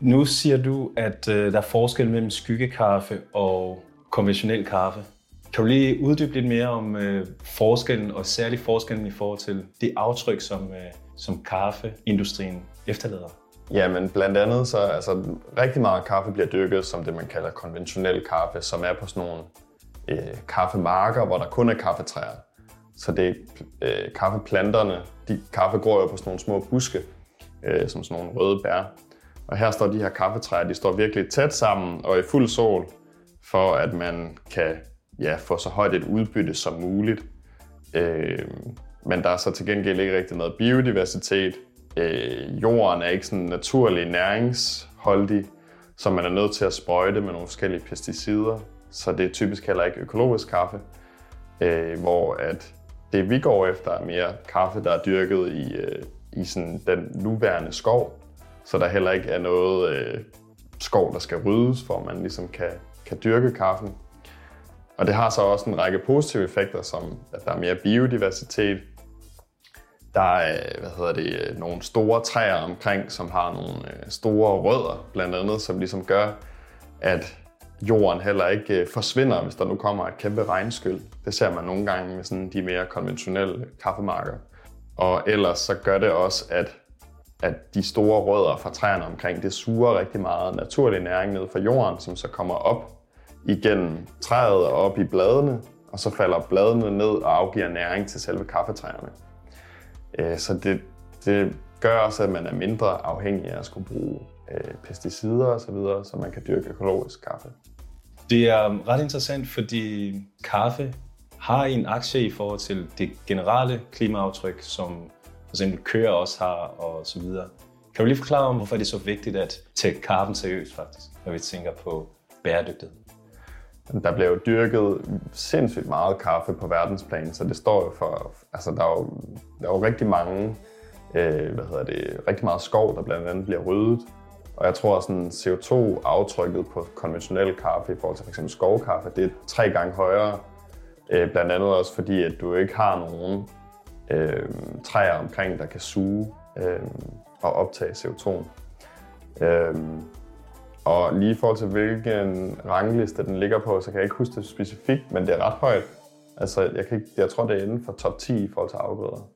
Nu siger du, at der er forskel mellem skyggekaffe og konventionel kaffe. Kan du lige uddybe lidt mere om forskellen, og særlig forskellen i forhold til det aftryk, som kaffeindustrien efterlader? Jamen blandt andet, så altså, rigtig meget kaffe bliver dyrket som det, man kalder konventionel kaffe, som er på sådan nogle kaffemarker, hvor der kun er kaffetræer. Så det er kaffeplanterne, de kaffe gror jo på sådan nogle små buske, som sådan nogle røde bær. Og her står de her kaffetræer, de står virkelig tæt sammen og i fuld sol, for at man kan få så højt et udbytte som muligt. Men der er så til gengæld ikke rigtig noget biodiversitet. Jorden er ikke sådan naturlig næringsholdig, så man er nødt til at sprøjte med nogle forskellige pesticider. Så det er typisk heller ikke økologisk kaffe, hvor at det vi går efter er mere kaffe, der er dyrket i sådan den nuværende skov. Så der heller ikke er noget skov, der skal ryddes, for man ligesom kan dyrke kaffen. Og det har så også en række positive effekter, som at der er mere biodiversitet. Der er nogle store træer omkring, som har nogle store rødder, blandt andet, som ligesom gør, at jorden heller ikke forsvinder, hvis der nu kommer et kæmpe regnskyld. Det ser man nogle gange med sådan de mere konventionelle kaffemarker. Og ellers så gør det også, at de store rødder fra træerne omkring, det suger rigtig meget naturlig næring ned fra jorden, som så kommer op igennem træet og op i bladene, og så falder bladene ned og afgiver næring til selve kaffetræerne. Så det gør også, at man er mindre afhængig af at skulle bruge pesticider osv., så man kan dyrke økologisk kaffe. Det er ret interessant, fordi kaffe har en aktie i forhold til det generelle klimaaftryk, som for eksempel køer også har og så videre. Kan du lige forklare om, hvorfor det er så vigtigt at tage kaffen seriøst faktisk, når vi tænker på bæredygtighed? Der bliver jo dyrket sindssygt meget kaffe på verdensplan, så det står jo for, altså der er jo rigtig mange, rigtig meget skov, der blandt andet bliver ryddet. Og jeg tror sådan CO2-aftrykket på konventionel kaffe i forhold til f.eks. skovkaffe, det er 3 gange højere. Blandt andet også fordi, at du ikke har nogen træer omkring, der kan suge og optage CO2'en. Og lige i forhold til hvilken rangliste den ligger på, så kan jeg ikke huske det specifikt, men det er ret højt. Altså, jeg tror, det er inden for top 10 i forhold til afgrøder.